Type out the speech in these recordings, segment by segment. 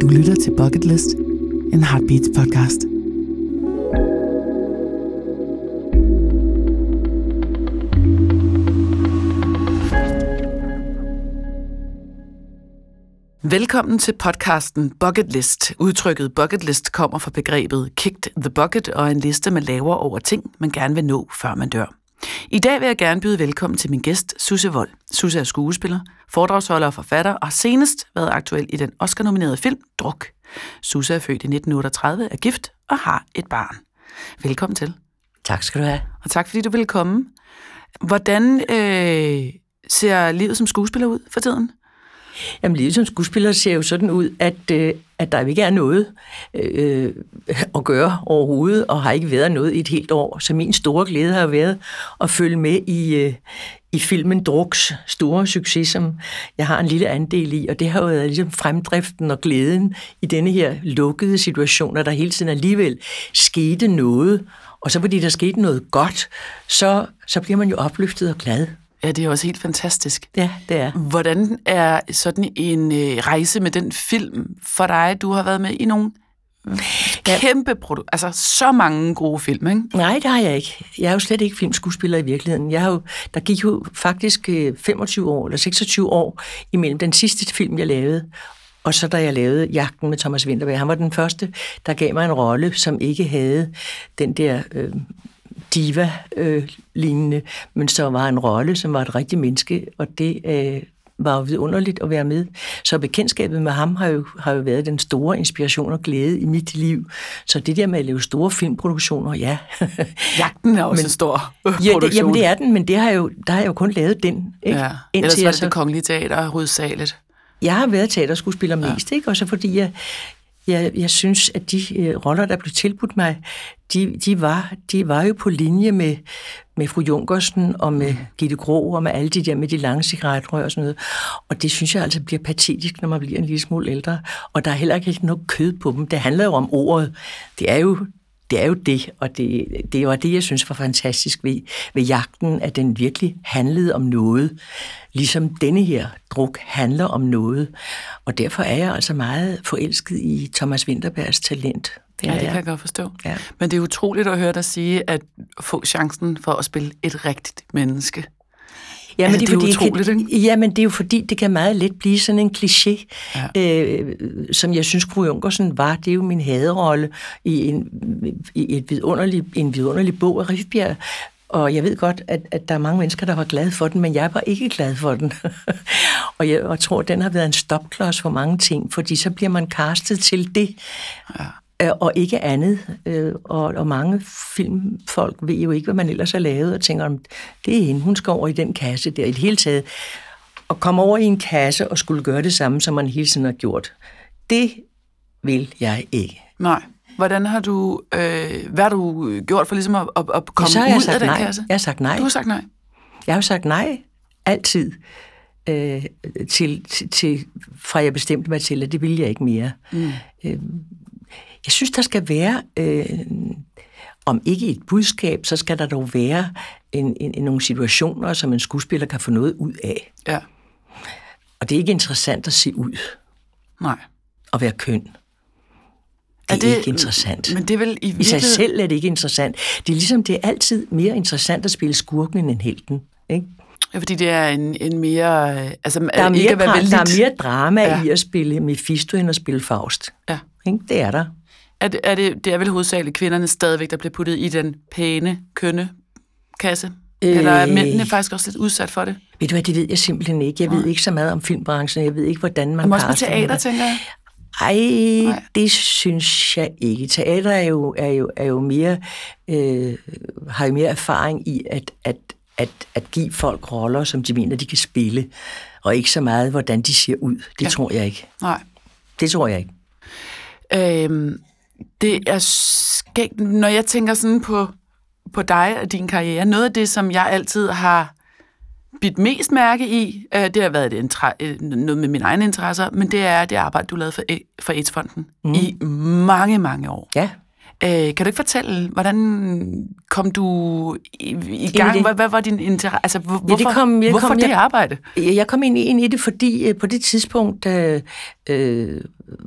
Du lytter til Bucket List, en Heartbeats podcast. Velkommen til podcasten Bucket List. Udtrykket Bucket List kommer fra begrebet kicked the bucket og en liste, man laver over ting, man gerne vil nå, før man dør. I dag vil jeg gerne byde velkommen til min gæst, Susse Wold. Susse er skuespiller, foredragsholder og forfatter, og har senest været aktuel i den Oscar-nominerede film Druk. Susse er født i 1938, er gift og har et barn. Velkommen til. Tak skal du have. Og tak fordi du ville komme. Hvordan ser livet som skuespiller ud for tiden? Jamen, livet som skuespiller ser jo sådan ud, at der ikke er noget at gøre overhovedet, og har ikke været noget i et helt år. Så min store glæde har været at følge med i filmen Druks store succes, som jeg har en lille andel i, og det har jo været ligesom fremdriften og glæden i denne her lukkede situation, der hele tiden alligevel skete noget, og så fordi der skete noget godt, så bliver man jo opløftet og glad. Ja, det er også helt fantastisk. Ja, det er. Hvordan er sådan en rejse med den film for dig? Du har været med i nogle kæmpe altså så mange gode film, ikke? Nej, det har jeg ikke. Jeg er jo slet ikke filmskuespiller i virkeligheden. Der gik jo faktisk 25 år eller 26 år imellem den sidste film, jeg lavede, og så da jeg lavede Jagten med Thomas Vinterberg. Han var den første, der gav mig en rolle, som ikke havde den der... diva-lignende, men så var en rolle, som var et rigtigt menneske, og det var jo vidunderligt at være med. Så bekendtskabet med ham har jo været den store inspiration og glæde i mit liv. Så det der med at lave store filmproduktioner, ja. Jagten er også en stor produktion. Ja, jamen det er den, men der har jeg jo kun lavet den. Ikke? Ja. Ellers var det Det Kongelige Teater hovedsageligt. Jeg har været teaterskuespiller mest, ikke? Og så fordi jeg synes, at de roller, der blev tilbudt mig, de var jo på linje med fru Junkersen og med Gitte Grå og med alle de der med de lange cigaretrør og sådan noget. Og det synes jeg altså bliver patetisk, når man bliver en lille smule ældre. Og der er heller ikke noget kød på dem. Det handler jo om ordet. Det er jo det, og det var det, jeg synes var fantastisk ved Jagten, at den virkelig handlede om noget, ligesom denne her Druk handler om noget. Og derfor er jeg altså meget forelsket i Thomas Vinterbergs talent. Det kan jeg godt forstå. Ja. Men det er utroligt at høre dig sige, at få chancen for at spille et rigtigt menneske. Ja, men det er jo fordi, det kan meget let blive sådan en kliché, som jeg synes, Rue Junkersen var. Det er jo min haderolle i en vidunderlig bog af Rifbjerg. Og jeg ved godt, at der er mange mennesker, der var glade for den, men jeg var ikke glad for den. Og jeg tror, den har været en stopklods for mange ting, fordi så bliver man castet til det. Ja. Og ikke andet. Og mange filmfolk ved jo ikke, hvad man ellers har lavet, og tænker, det er hende, hun skal over i den kasse der. I det hele taget, at komme over i en kasse og skulle gøre det samme, som man hele tiden har gjort, det vil jeg ikke. Nej. Hvordan har du... hvad har du gjort for ligesom at komme ud af den kasse? Jeg har sagt nej. Du har sagt nej? Jeg har sagt nej. Altid. Fra jeg bestemte mig til, at det ville jeg ikke mere. Mm. Jeg synes, der skal være, om ikke et budskab, så skal der dog være nogle situationer, som en skuespiller kan få noget ud af. Ja. Og det er ikke interessant at se ud. Nej. Og være køn. Det er ikke interessant. Men det er vel i sig selv er det ikke interessant. Det er ligesom, det er altid mere interessant at spille skurken end helten, ikke? Ja, fordi det er en mere... Altså, der er mere drama i at spille Mephisto end at spille Faust. Ja. Det er der. Det er vel hovedsageligt kvinderne stadigvæk, der bliver puttet i den pæne, kønne kasse? Eller er mændene faktisk også lidt udsat for det? Ved du hvad, det ved jeg simpelthen ikke. Jeg ved ikke så meget om filmbranchen, jeg ved ikke, hvordan man... Men også på teater, tænker jeg? Nej, det synes jeg ikke. Teater er jo mere, har jo mere erfaring i at give folk roller, som de mener, de kan spille, og ikke så meget, hvordan de ser ud. Det tror jeg ikke. Nej. Det tror jeg ikke. Det er skægt, når jeg tænker sådan på dig og din karriere. Noget af det, som jeg altid har bidt mest mærke i, det har været noget med mine egne interesser, men det er det arbejde, du lavede for AIDS-fonden i mange, mange år. Ja. Kan du ikke fortælle, hvordan kom du i gang? Hvad var din interesse? Altså, hvorfor det arbejde? Jeg kom ind i det, fordi på det tidspunkt,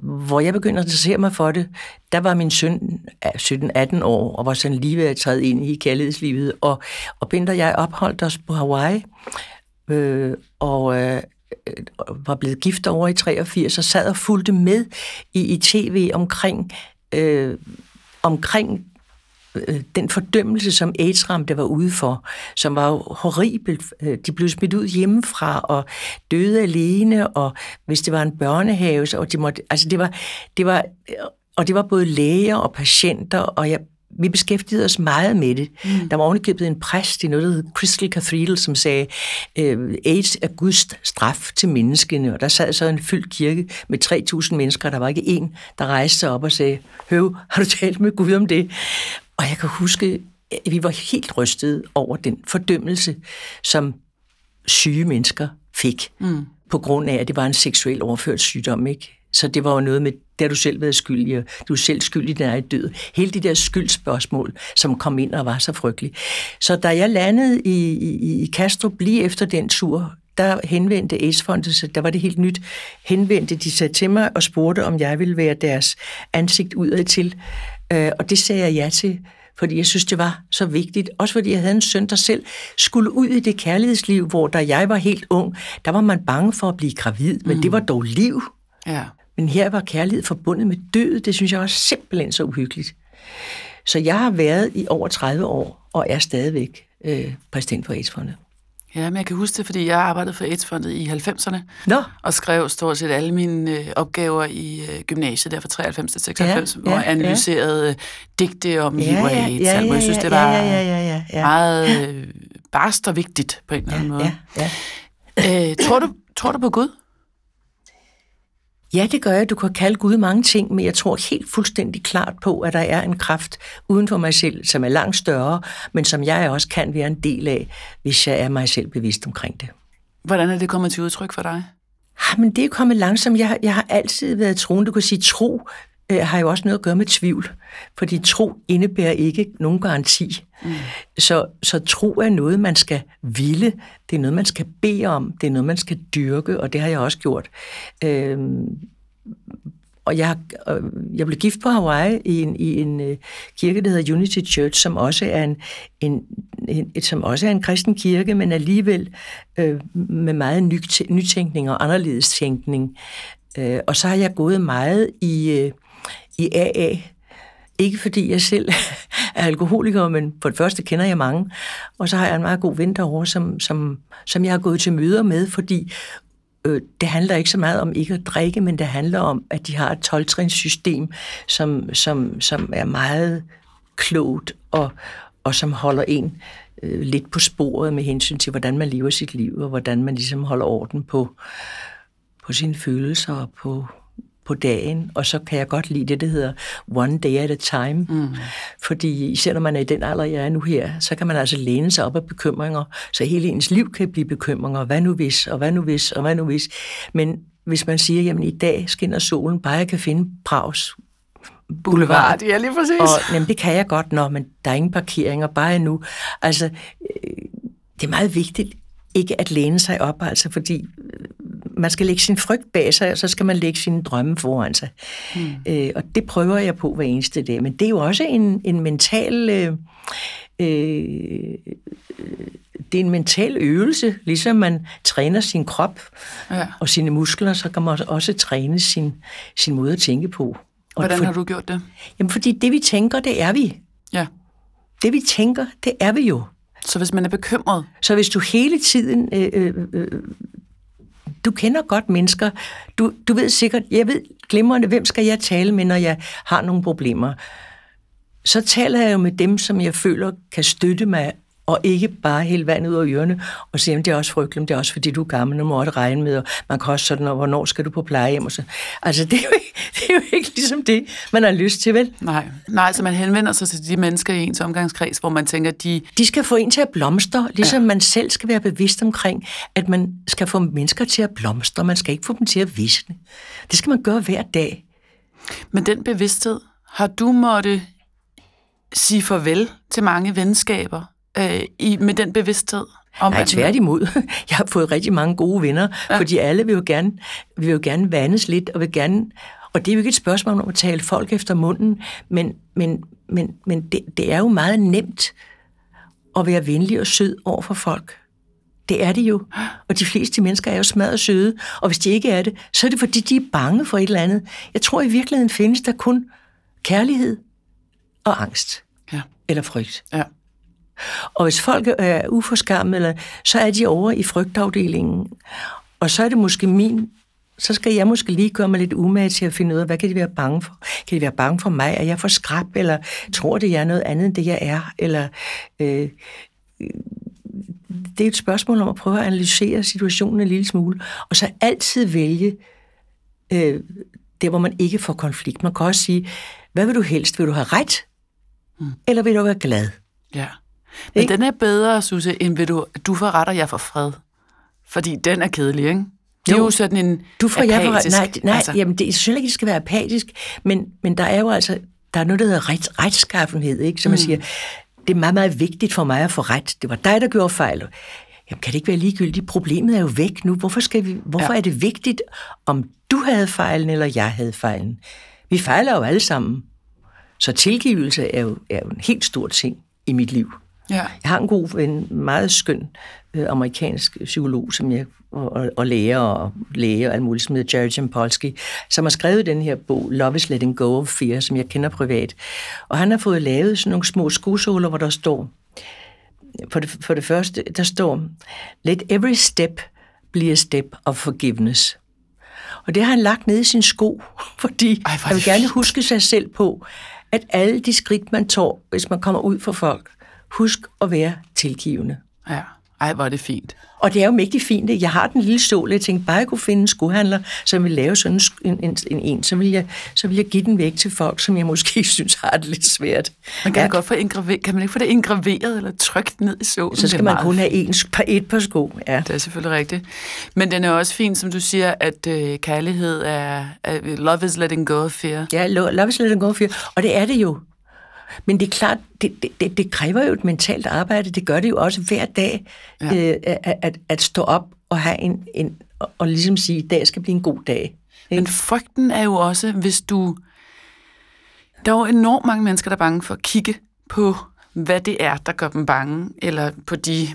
hvor jeg begyndte at interessere mig for det, der var min søn 17-18 år, og var sådan lige ved at træde ind i kærlighedslivet. Og Bent og jeg opholdt os på Hawaii, og var blevet gift over i 83, og sad og fulgte med i tv omkring den fordømmelse, som AIDS-ramte var ude for, som var horribelt. De blev smidt ud hjemmefra og døde alene, og hvis det var en børnehave, så og de måtte, altså det var både læger og patienter, og vi beskæftigede os meget med det. Mm. Der var ovenikøbet en præst i noget, der hed Crystal Cathedral, som sagde, AIDS er Guds straf til menneskene. Og der sad så en fyldt kirke med 3.000 mennesker, og der var ikke en, der rejste sig op og sagde, høv, har du talt med Gud om det? Og jeg kan huske, at vi var helt rystede over den fordømmelse, som syge mennesker fik, på grund af, at det var en seksuel overført sygdom, ikke? Så det var jo noget med, der du selv været skyldig, og du er selv skyldig, der er i død. Hele de der skyldspørgsmål, som kom ind og var så frygtelige. Så da jeg landede i Katrup lige efter den tur, der henvendte AIDS-fondet sig, der var det helt nyt, henvendte de sig til mig og spurgte, om jeg ville være deres ansigt udad til. Og det sagde jeg ja til, fordi jeg synes, det var så vigtigt. Også fordi jeg havde en søn, der selv skulle ud i det kærlighedsliv, hvor da jeg var helt ung, der var man bange for at blive gravid, men det var dog liv. Ja. Men her var kærlighed forbundet med død, det synes jeg var simpelthen så uhyggeligt. Så jeg har været i over 30 år, og er stadigvæk præsident for AIDS-fondet. Ja, men jeg kan huske det, fordi jeg arbejdede for AIDS-fondet i 90'erne, og skrev stort set alle mine opgaver i gymnasiet, der fra 93 til 96, og analyserede digte om liv og AIDS. Og jeg synes, det var meget barst og vigtigt på en eller anden måde. Ja. Tror du på Gud? Ja, det gør jeg. Du kan kalde Gud mange ting, men jeg tror helt fuldstændig klart på, at der er en kraft uden for mig selv, som er langt større, men som jeg også kan være en del af, hvis jeg er mig selv bevidst omkring det. Hvordan er det kommet til udtryk for dig? Jamen, det er kommet langsomt. Jeg har altid været troende. Du kan sige, tro har jo også noget at gøre med tvivl, fordi tro indebærer ikke nogen garanti. Så tro er noget, man skal ville, det er noget, man skal bede om, det er noget, man skal dyrke, og det har jeg også gjort. Og jeg blev gift på Hawaii i en kirke, der hedder Unity Church, som også er en kristen kirke, men alligevel med meget nytænkning og anderledes tænkning. Og så har jeg gået meget i AA. Ikke fordi jeg selv er alkoholiker, men for det første kender jeg mange. Og så har jeg en meget god ven derovre, som jeg har gået til møder med, fordi det handler ikke så meget om ikke at drikke, men det handler om, at de har et 12-trinssystem, som er meget klogt og som holder en lidt på sporet med hensyn til, hvordan man lever sit liv, og hvordan man ligesom holder orden på sine følelser og på dagen, og så kan jeg godt lide det hedder one day at a time. Fordi især når man er i den alder, jeg er nu her, så kan man altså læne sig op af bekymringer, så hele ens liv kan blive bekymringer. Hvad nu hvis? Men hvis man siger, jamen i dag skinner solen, bare jeg kan finde Prags Boulevard. Ja, lige præcis. Og jamen, det kan jeg godt, men der er ingen parkeringer, bare nu. Altså, det er meget vigtigt ikke at læne sig op, altså fordi man skal lægge sin frygt bag sig, og så skal man lægge sine drømme foran sig. Og det prøver jeg på hver eneste dag. Men det er jo også en mental øvelse, ligesom man træner sin krop og sine muskler, så kan man også træne sin måde at tænke på. Hvordan har du gjort det? Jamen, fordi det vi tænker, det er vi. Ja. Det vi tænker, det er vi jo. Så hvis man er bekymret? Så hvis du hele tiden... Du kender godt mennesker. Du ved sikkert, jeg ved glimrende, hvem skal jeg tale med, når jeg har nogle problemer. Så taler jeg jo med dem, som jeg føler kan støtte mig, og ikke bare hælde vand ud af ørerne og sige, det er også frygteligt, det er også fordi, du er gammel, nu må det regne med, og man kan også sådan, og hvornår skal du på plejehjem? Og så. Altså, det er jo ikke ligesom det, man har lyst til, vel? Nej, så man henvender sig til de mennesker i ens omgangskreds, hvor man tænker, de skal få en til at blomstre, ligesom man selv skal være bevidst omkring, at man skal få mennesker til at blomstre, man skal ikke få dem til at visne. Det skal man gøre hver dag. Men den bevidsthed, har du måtte sige farvel til mange venskaber med den bevidsthed? Nej, tværtimod. Jeg har fået rigtig mange gode venner, ja. Fordi alle vil jo gerne vandes lidt, og vil gerne... Og det er jo ikke et spørgsmål om at tale folk efter munden, men det er jo meget nemt at være venlig og sød over for folk. Det er det jo. Og de fleste mennesker er jo smadret søde, og hvis de ikke er det, så er det fordi, de er bange for et eller andet. Jeg tror i virkeligheden findes der kun kærlighed og angst. Ja. Eller frygt. Ja. Og hvis folk er uforskammede, så er de over i frygtafdelingen. Og så er det måske så skal jeg måske lige gøre mig lidt umage til at finde ud af, hvad kan de være bange for? Kan de være bange for mig? Er jeg for skrab? Eller tror det, jeg er noget andet, end det jeg er? Eller, det er et spørgsmål om at prøve at analysere situationen en lille smule, og så altid vælge det, hvor man ikke får konflikt. Man kan også sige, hvad vil du helst? Vil du have ret? Eller vil du være glad? Ja. Men den er bedre, Susse, end du får ret, og jeg får fred. Fordi den er kedelig, ikke? Det er jo sådan en apatisk... Nej, jamen det, jeg synes ikke, det skal være apatisk, men der er jo altså... Der er noget, der hedder retskaffenhed, ikke? Som man siger, det er meget, meget vigtigt for mig at få ret. Det var dig, der gjorde fejl. Jamen, kan det ikke være ligegyldigt? Problemet er jo væk nu. Hvorfor er det vigtigt, om du havde fejlen, eller jeg havde fejlen? Vi fejler jo alle sammen. Så tilgivelse er jo en helt stor ting i mit liv. Ja. Jeg har en meget skøn amerikansk psykolog, som jeg og læger og alt muligt, som hedder Jerry Jampolsky, som har skrevet den her bog, Love is Letting Go of Fear, som jeg kender privat. Og han har fået lavet sådan nogle små skosåler, hvor der står, for det første, der står, let every step be a step of forgiveness. Og det har han lagt ned i sin sko, fordi han vil gerne huske sig selv på, at alle de skridt, man tager, hvis man kommer ud for folk, husk at være tilgivende. Ja. Ej, hvor er det fint. Og det er jo mægtig fint. Ikke? Jeg har den lille stål, jeg tænkte, bare jeg kunne finde en skohandler, som vil lave sådan en så vil jeg give den væk til folk, som jeg måske synes har det lidt svært. Kan man ikke få det engraveret eller trykt ned i sålen? Så skal man kun have et par sko. Ja. Det er selvfølgelig rigtigt. Men den er også fint, som du siger, at kærlighed er... love is letting go of fear. Ja, love is letting go of fear. Og det er det jo. Men det er klart, det kræver jo et mentalt arbejde. Det gør det jo også hver dag, at stå op og have og ligesom sige, at dag skal blive en god dag. Ikke? Men frygten er jo også, hvis du... Der er jo enormt mange mennesker, der er bange for at kigge på, hvad det er, der gør dem bange, eller på de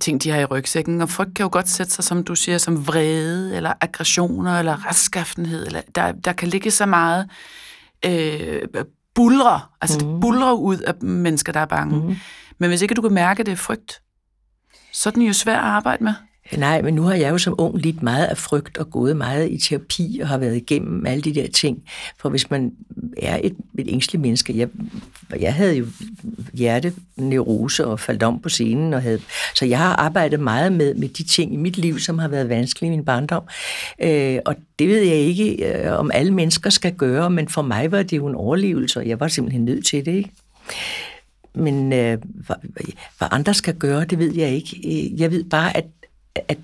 ting, de har i rygsækken. Og frygt kan jo godt sætte sig, som du siger, som vrede, eller aggressioner, eller retskaffenhed. Eller der kan ligge så meget... det buldrer ud af mennesker, der er bange. Men hvis ikke du kan mærke, det er frygt, så er den jo svær at arbejde med. Nej, men nu har jeg jo som ung lidt meget af frygt og gået meget i terapi og har været igennem alle de der ting. For hvis man er et ængsteligt menneske... Jeg havde jo hjerteneurose og faldt om på scenen. Så jeg har arbejdet meget med de ting i mit liv, som har været vanskelige i min barndom. Og det ved jeg ikke, om alle mennesker skal gøre, men for mig var det jo en overlevelse, og jeg var simpelthen nødt til det, ikke? Men hvad andre skal gøre, det ved jeg ikke. Jeg ved bare, at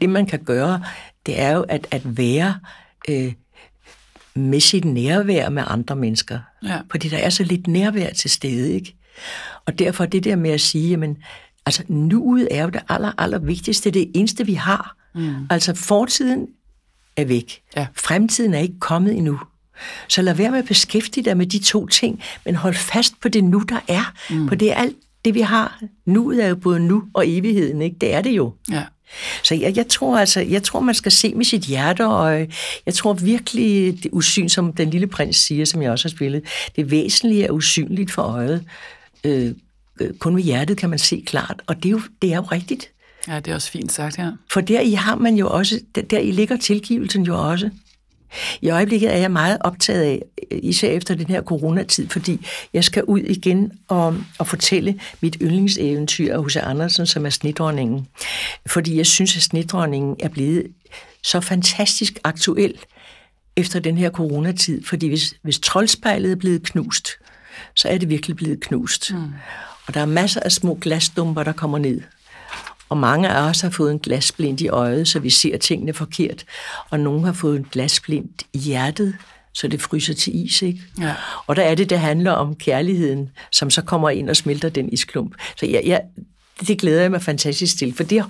det, man kan gøre, det er jo at være med sit nærvær med andre mennesker. Ja. Fordi der er så lidt nærvær til stede, ikke? Og derfor det der med at sige, jamen, altså nuet er jo det aller vigtigste, det eneste, vi har. Mm. Altså fortiden er væk. Ja. Fremtiden er ikke kommet endnu. Så lad være med at beskæftige dig med de to ting, men hold fast på det nu, der er. På det alt det, vi har. Nuet er jo både nu og evigheden, ikke? Det er det jo. Ja. Så jeg tror, man skal se med sit hjerte, og jeg tror virkelig, det usyn, som Den Lille Prins siger, som jeg også har spillet, det væsentlige er usynligt for øjet. Kun ved hjertet kan man se klart, og det er jo rigtigt. Ja, det er også fint sagt, ja. For der i ligger tilgivelsen jo også. I øjeblikket er jeg meget optaget af, især efter den her coronatid, fordi jeg skal ud igen og fortælle mit yndlingseventyr af H.C. Andersen, som er Snedronningen. Fordi jeg synes, at Snedronningen er blevet så fantastisk aktuel efter den her coronatid. Fordi hvis troldspejlet er blevet knust, så er det virkelig blevet knust. Mm. Og der er masser af små glasdumper, der kommer ned. Og mange af os har fået en glasplint i øjet, så vi ser tingene forkert. Og nogen har fået en glasplint i hjertet, så det fryser til is, ikke? Ja. Og der er det handler om kærligheden, som så kommer ind og smelter den isklump. Så det glæder jeg mig fantastisk til, for det er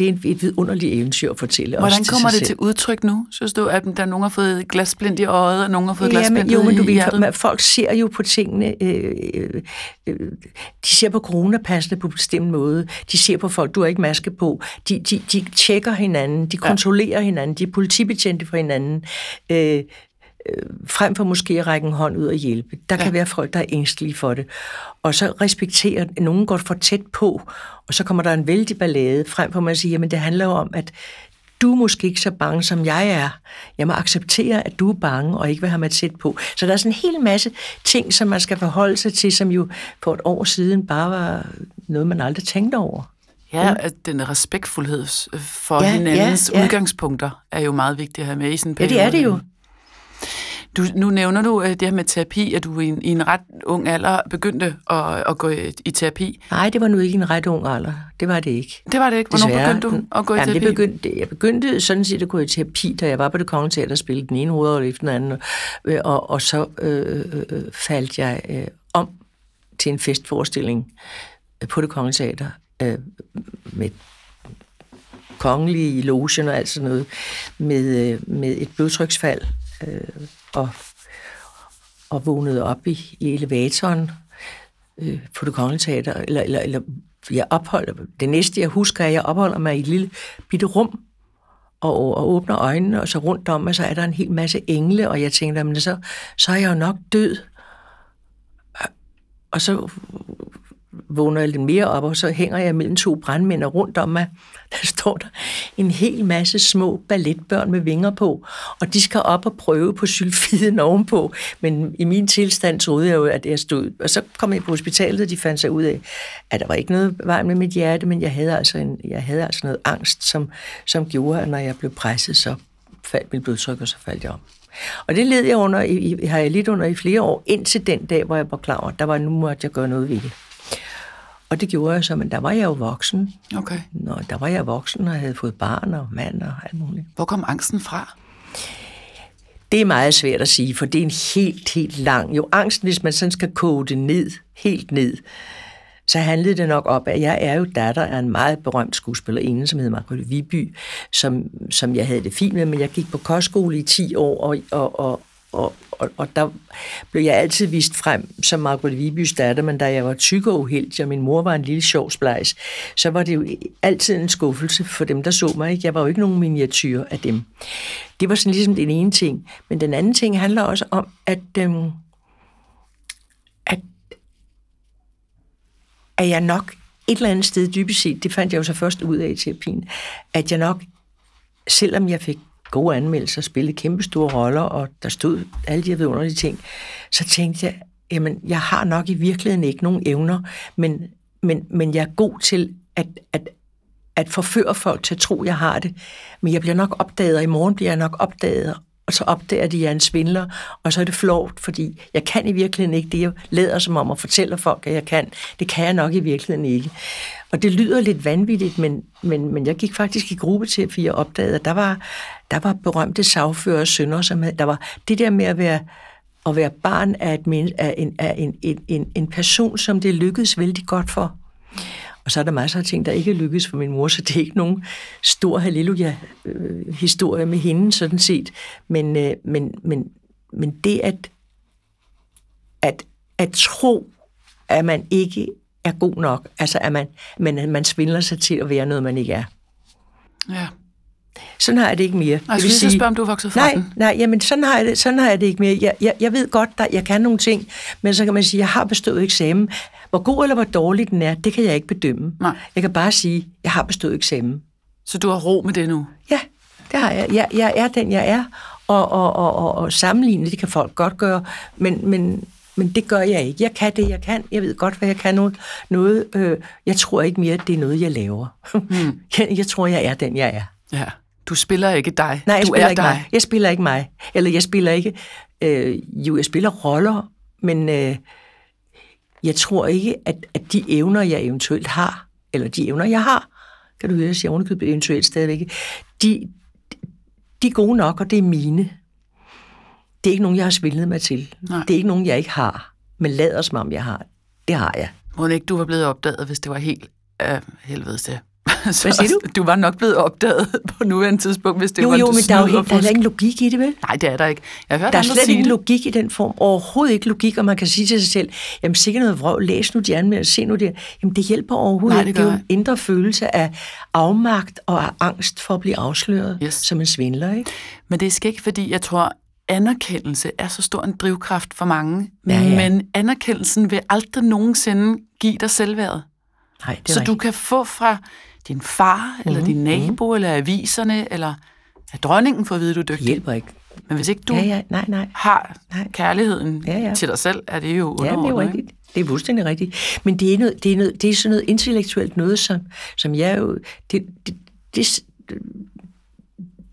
et vidunderligt eventyr at fortælle. Hvordan kommer det til udtryk nu? Synes du, at der nogen har fået glasblind i øjet, og nogen har fået glasblind i hjertet? Jo, men folk ser jo på tingene. De ser på coronapassene på en bestemt måde. De ser på folk, du har ikke maske på. De tjekker hinanden, de kontrollerer hinanden, de er politibetjente for hinanden. Frem for måske at række en hånd ud og hjælpe. Der kan være folk, der er ængstelige for det. Og så respekterer nogen godt for tæt på, og så kommer der en vældig ballade, frem for at man siger, jamen det handler jo om, at du er måske ikke så bange, som jeg er. Jeg må acceptere, at du er bange, og ikke vil have mig tæt på. Så der er sådan en hel masse ting, som man skal forholde sig til, som jo for et år siden bare var noget, man aldrig tænkte over. Ja, at den respektfuldhed for hinandens udgangspunkter er jo meget vigtigt at have med i sådan en periode. Ja, det er det jo. Nu nævner du det her med terapi, at du i en ret ung alder begyndte at gå i terapi. Nej, det var nu ikke en ret ung alder. Det var det ikke. Det var det ikke. Hvornår begyndte du at gå i terapi? Jeg begyndte sådan set at gå i terapi, da jeg var på det Kongelige Teater og spillede den ene hovedrolle efter den anden, og så faldt jeg om til en festforestilling på det Kongelige Teater med kongelige i logen og alt sådan noget, med et blodtryksfald. Og vågnede op i elevatoren på det Kongelige Teater, eller jeg opholder, det næste jeg husker, er, at jeg opholder mig i et lille bitte rum, og åbner øjnene, og så rundt om mig, så er der en hel masse engle, og jeg tænkte, jamen så er jeg jo nok død. Og så vågner jeg lidt mere op, og så hænger jeg mellem to brandmænd, og rundt om mig, der står der en hel masse små balletbørn med vinger på, og de skal op og prøve på sylfiden ovenpå, men i min tilstand troede jeg jo, at jeg stod, og så kom jeg på hospitalet, og de fandt sig ud af, at der var ikke noget vej med mit hjerte, men jeg havde altså noget angst, som gjorde, at når jeg blev presset, så faldt mit blodtryk, og så faldt jeg om. Og det led jeg under, har jeg lidt under i flere år, indtil den dag, hvor jeg var klar over, der var nu måtte jeg gøre noget ved det. Og det gjorde jeg så, men der var jeg jo voksen. Okay. Der var jeg voksen, og havde fået barn og mand og alt muligt. Hvor kom angsten fra? Det er meget svært at sige, for det er en helt lang... Jo, angsten, hvis man sådan skal koge det ned, helt ned, så handlede det nok op, at jeg er jo datter af en meget berømt skuespillerinde, som hed Margrethe Viby, som jeg havde det fint med, men jeg gik på kostskole i 10 år, og der blev jeg altid vist frem som Margrethe Vibys datter, men da jeg var tyk og uheldig, og min mor var en lille sjov splejs, så var det jo altid en skuffelse for dem, der så mig. Ikke? Jeg var jo ikke nogen miniatyr af dem. Det var sådan ligesom den ene ting. Men den anden ting handler også om, at jeg nok et eller andet sted dybest set, det fandt jeg jo så først ud af i terapien, at jeg nok, selvom jeg fik gode anmeldelser, spillede kæmpe store roller, og der stod alle de her vidunderlige ting, så tænkte jeg, jamen, jeg har nok i virkeligheden ikke nogen evner, men jeg er god til at forføre folk til at tro, jeg har det. Men jeg bliver nok opdaget, og i morgen bliver jeg nok opdaget, og så opdager de, at jeg er en svindler, og så er det flovt, fordi jeg kan i virkeligheden ikke det, jeg lader som om og fortæller folk, at jeg kan. Det kan jeg nok i virkeligheden ikke. Og det lyder lidt vanvittigt, men jeg gik faktisk i gruppeterapi og opdagede, at der var berømte sagfører og syndere, som der var det der med at være barn af, en person, som det lykkedes vældig godt for. Og så er der masser af ting, der ikke lykkedes for min mor, så det er ikke nogen stor halleluja-historie med hende, sådan set. Men det at tro, at man ikke er god nok, altså at man svindler sig til at være noget, man ikke er. Ja. Sådan har jeg det ikke mere. Altså, jeg vil sige, spørge, om du er vokset fra den. Nej, jamen, sådan har jeg det ikke mere. Jeg ved godt, at jeg kan nogle ting, men så kan man sige, at jeg har bestået eksamen. Hvor god eller hvor dårlig den er, det kan jeg ikke bedømme. Nej. Jeg kan bare sige, at jeg har bestået eksamen. Så du har ro med det nu? Ja, det har jeg. Jeg er den, jeg er, og sammenligne, det kan folk godt gøre, men det gør jeg ikke. Jeg kan det, jeg kan. Jeg ved godt, hvad jeg kan. Noget, jeg tror ikke mere, at det er noget, jeg laver. Mm. Jeg tror, jeg er den, jeg er. Ja. Du spiller ikke dig. Nej, jeg spiller ikke mig. Eller jeg spiller ikke... Jo, jeg spiller roller, men jeg tror ikke, at de evner, jeg eventuelt har, eller de evner, jeg har, kan du høre, jeg siger ovenikøbet eventuelt stadigvæk, de er gode nok, og det er mine. det er ikke nogen, jeg har spillet mig til. Nej. Det er ikke nogen, jeg ikke har. Men lader som om, jeg har. Det har jeg. Må ikke du var blevet opdaget, hvis det var helt helvedes det? Hvad siger du? Du var nok blevet opdaget på nuværende tidspunkt, hvis det var jo, men der er heller ingen logik i det, vel? Nej, det er der ikke. Jeg har hørt, der er slet ingen logik i den form. Overhovedet ikke logik, og man kan sige til sig selv, jamen sikkert noget vrøv, læs nu de andre med, se nu det. Jamen det hjælper overhovedet ikke. Det er jo en indre følelse af afmagt og af angst for at blive afsløret som en svindler, ikke? Men det skal ikke, fordi jeg tror, anerkendelse er så stor en drivkraft for mange, men anerkendelsen vil aldrig nogensinde give dig selvværdet. Nej, det er så rigtigt. Du kan få fra din far, eller din nabo, eller aviserne, eller dronningen for at vide, at du er dygtig. Det hjælper ikke. Men hvis ikke du har kærligheden til dig selv, er det jo underordnet. Ja, det er rigtigt. Ikke? Det er fuldstændig rigtigt. Men det er, det er sådan noget intellektuelt noget, som jeg jo...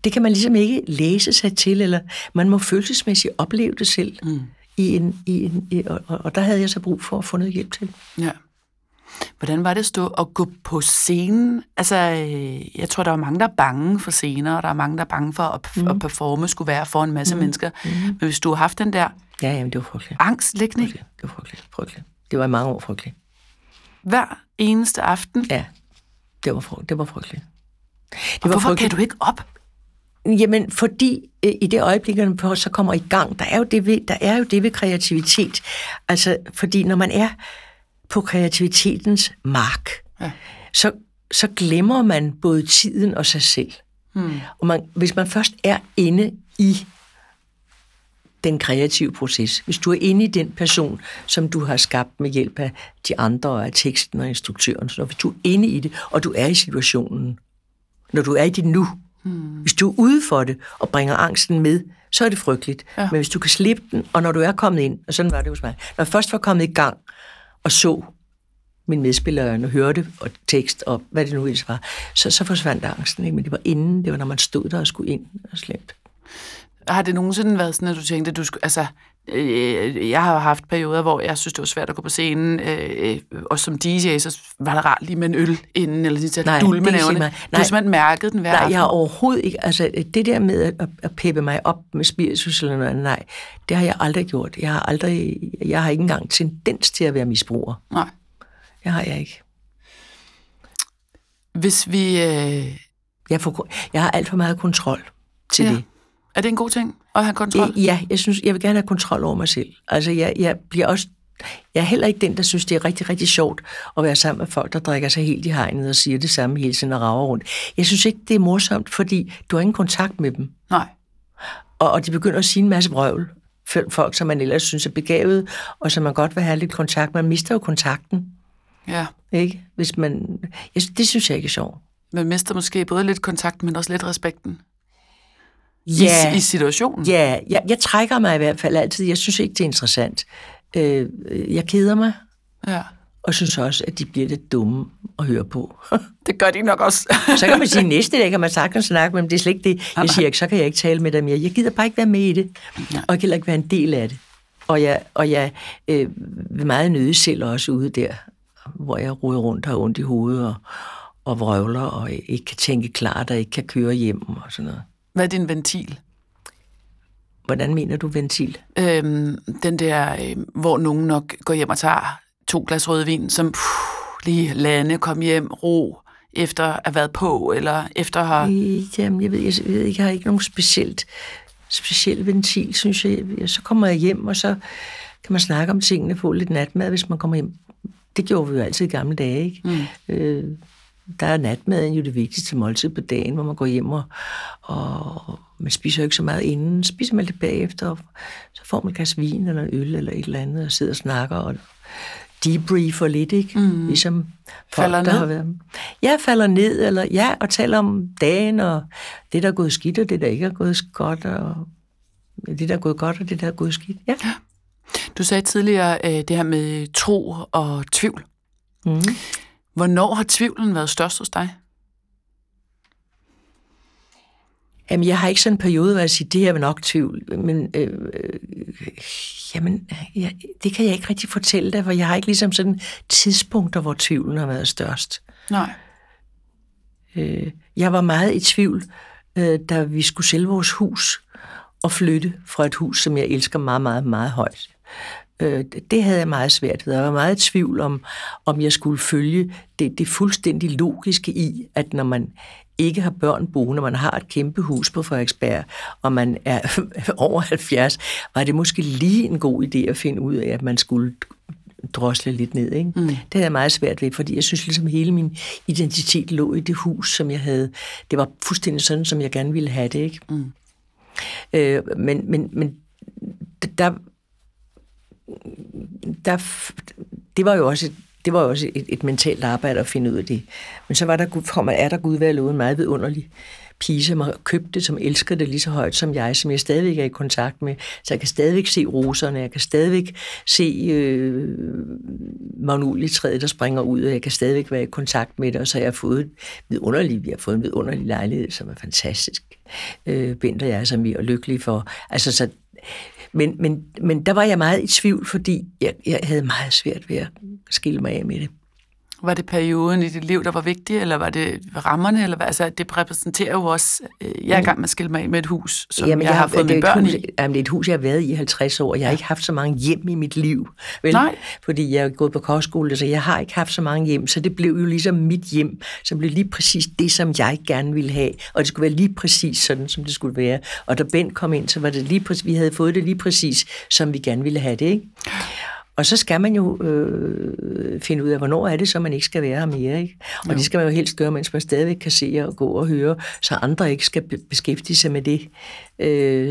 Det kan man ligesom ikke læse sig til, eller man må følelsesmæssigt opleve det selv. Mm. Og der havde jeg så brug for at få noget hjælp til. Ja. Hvordan var det at stå og gå på scenen? Altså, jeg tror, der var mange, der er bange for scener, og der er mange, der er bange for at performe, skulle være for en masse mennesker. Men hvis du har haft den der det var frygteligt. Angstlægning? Det var frygteligt. Det var i mange år frygteligt. Hver eneste aften? Ja, det var frygteligt. Hvorfor gav du ikke op? Jamen, fordi i det øjeblik, man så kommer i gang, der er jo det ved kreativitet. Altså, fordi når man er på kreativitetens mark, så glemmer man både tiden og sig selv. Og hvis man først er inde i den kreative proces, hvis du er inde i den person, som du har skabt med hjælp af de andre, og af teksten og instruktøren, så hvis du er inde i det, og du er i situationen, når du er i dit nu, hvis du er ude for det og bringer angsten med, så er det frygteligt. Ja. Men hvis du kan slippe den, og når du er kommet ind, og sådan var det hos mig, når jeg først var kommet i gang, og så min medspiller og hørte og tekst og hvad det nu ellers var, så forsvandt angsten. Ikke? Men det var inden, det var når man stod der og skulle ind og slemt. Har det nogensinde været sådan, at du tænkte, at du skulle... Altså, jeg har haft perioder, hvor jeg synes, det var svært at gå på scenen, og som DJ, så var det rart lige med en øl inden, eller lige til at dulme med nævnerne. Du har simpelthen mærket den hver aften. Nej, jeg har overhovedet ikke... Altså, det der med at peppe mig op med spiritus eller noget, nej, det har jeg aldrig gjort. Jeg har ikke engang tendens til at være misbruger. Nej. Det har jeg ikke. Hvis vi... Jeg har alt for meget kontrol til det. Er det en god ting at have kontrol? Ja, jeg synes, jeg vil gerne have kontrol over mig selv. Altså, jeg er heller ikke den, der synes, det er rigtig, rigtig sjovt at være sammen med folk, der drikker sig helt i hegnet og siger det samme hele tiden og rager rundt. Jeg synes ikke, det er morsomt, fordi du har ingen kontakt med dem. Nej. Og de begynder at sige en masse vrøvl. Folk, som man ellers synes er begavet, og som man godt vil have lidt kontakt. Man mister jo kontakten. Ja. Ikke? Hvis man... Det synes jeg ikke er sjovt. Man mister måske både lidt kontakten, men også lidt respekten. Ja, i situationen? Ja, jeg trækker mig i hvert fald altid. Jeg synes ikke, det er interessant. Jeg keder mig. Ja. Og synes også, at de bliver lidt dumme at høre på. Det gør de nok også. Så kan man sige, næste dag kan man sagtens snakke, men det er slet ikke det. Jeg siger ikke, så kan jeg ikke tale med dig mere. Jeg gider bare ikke være med i det. Nej. Og jeg kan ikke være en del af det. Og jeg vil meget nøde selv også ude der, hvor jeg roder rundt og har ondt i hovedet og vrøvler og ikke kan tænke klart og ikke kan køre hjem og sådan noget. Hvad er din ventil? Hvordan mener du ventil? Den der, hvor nogen nok går hjem og tager 2 glas rødvin, som lige lande, kom hjem, ro, efter at have været på, eller efter at have... Jamen, jeg ved ikke, jeg har ikke nogen speciel ventil, synes jeg. Så kommer jeg hjem, og så kan man snakke om tingene, få lidt natmad, hvis man kommer hjem. Det gjorde vi jo altid i gamle dage, ikke? Der er natmaden jo det vigtigste måltid på dagen, hvor man går hjem, og man spiser jo ikke så meget inden. Spiser man lidt bagefter, og så får man et glas vin eller en øl eller et eller andet, og sidder og snakker og debriefer lidt, ikke? Ligesom folk, falder der ned. Har været... Ja, falder ned, eller ja, og taler om dagen, og det, der er gået skidt, og det, der ikke er gået godt, og det, der er gået godt, og det, der er gået skidt. Ja. Du sagde tidligere det her med tro og tvivl. Hvornår har tvivlen været størst hos dig? Jamen, jeg har ikke sådan en periode, hvor jeg siger, det her er nok tvivl. Men, det kan jeg ikke rigtig fortælle dig, for jeg har ikke ligesom sådan tidspunkter, hvor tvivlen har været størst. Nej. Jeg var meget i tvivl, da vi skulle sælge vores hus. at flytte fra et hus, som jeg elsker meget, meget, meget højt. Det havde jeg meget svært ved. Jeg var meget i tvivl om jeg skulle følge det fuldstændig logiske i, at når man ikke har børn boende, man har et kæmpe hus på Frederiksberg, og man er over 70, var det måske lige en god idé at finde ud af, at man skulle drosle lidt ned, ikke? Mm. Det havde jeg meget svært ved, fordi jeg synes ligesom hele min identitet lå i det hus, som jeg havde. Det var fuldstændig sådan, som jeg gerne ville have det, ikke? Mm. Men det var jo også et mentalt arbejde at finde ud af det. Men så var der Gud ved at love en meget vidunderlig pige, som har købt det, som elsker det lige så højt som jeg, som jeg stadigvæk er i kontakt med. Så jeg kan stadigvæk se roserne, jeg kan stadigvæk se magnolietræet, der springer ud, og jeg kan stadigvæk være i kontakt med det, og så har jeg fået en vidunderlig lejlighed, som er fantastisk. Bent og jeg er så mere lykkelige for. Altså, så Men der var jeg meget i tvivl, fordi jeg havde meget svært ved at skille mig af med det. Var det perioden i dit liv, der var vigtig, eller var det rammerne? Eller altså, det repræsenterer jo også, jeg er i gang med at skille mig af med et hus, som jeg har fået mine børn i. Jamen, det er et hus, jeg har været i 50 år, og jeg har ikke haft så mange hjem i mit liv. Vel? Nej. Fordi jeg er gået på kostskole, så jeg har ikke haft så mange hjem, så det blev jo ligesom mit hjem, som blev lige præcis det, som jeg gerne ville have. Og det skulle være lige præcis sådan, som det skulle være. Og da Bent kom ind, så var det lige præcis, vi havde fået det lige præcis, som vi gerne ville have det, ikke? Og så skal man jo finde ud af, hvornår er det, så man ikke skal være her mere, ikke? Og det skal man jo helst gøre, mens man stadigvæk kan se og gå og høre, så andre ikke skal beskæftige sig med det,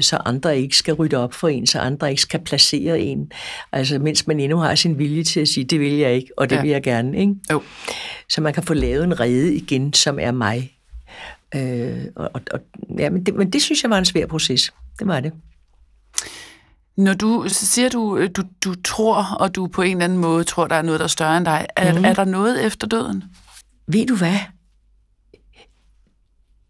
så andre ikke skal rydde op for en, så andre ikke skal placere en. Altså, mens man endnu har sin vilje til at sige, det vil jeg ikke, og det vil jeg gerne, ikke? Jo. Så man kan få lavet en rede igen, som er mig. Men det synes jeg var en svær proces. Det var det. Når du siger, du tror, og du på en eller anden måde tror, der er noget, der er større end dig, er der noget efter døden? Ved du hvad?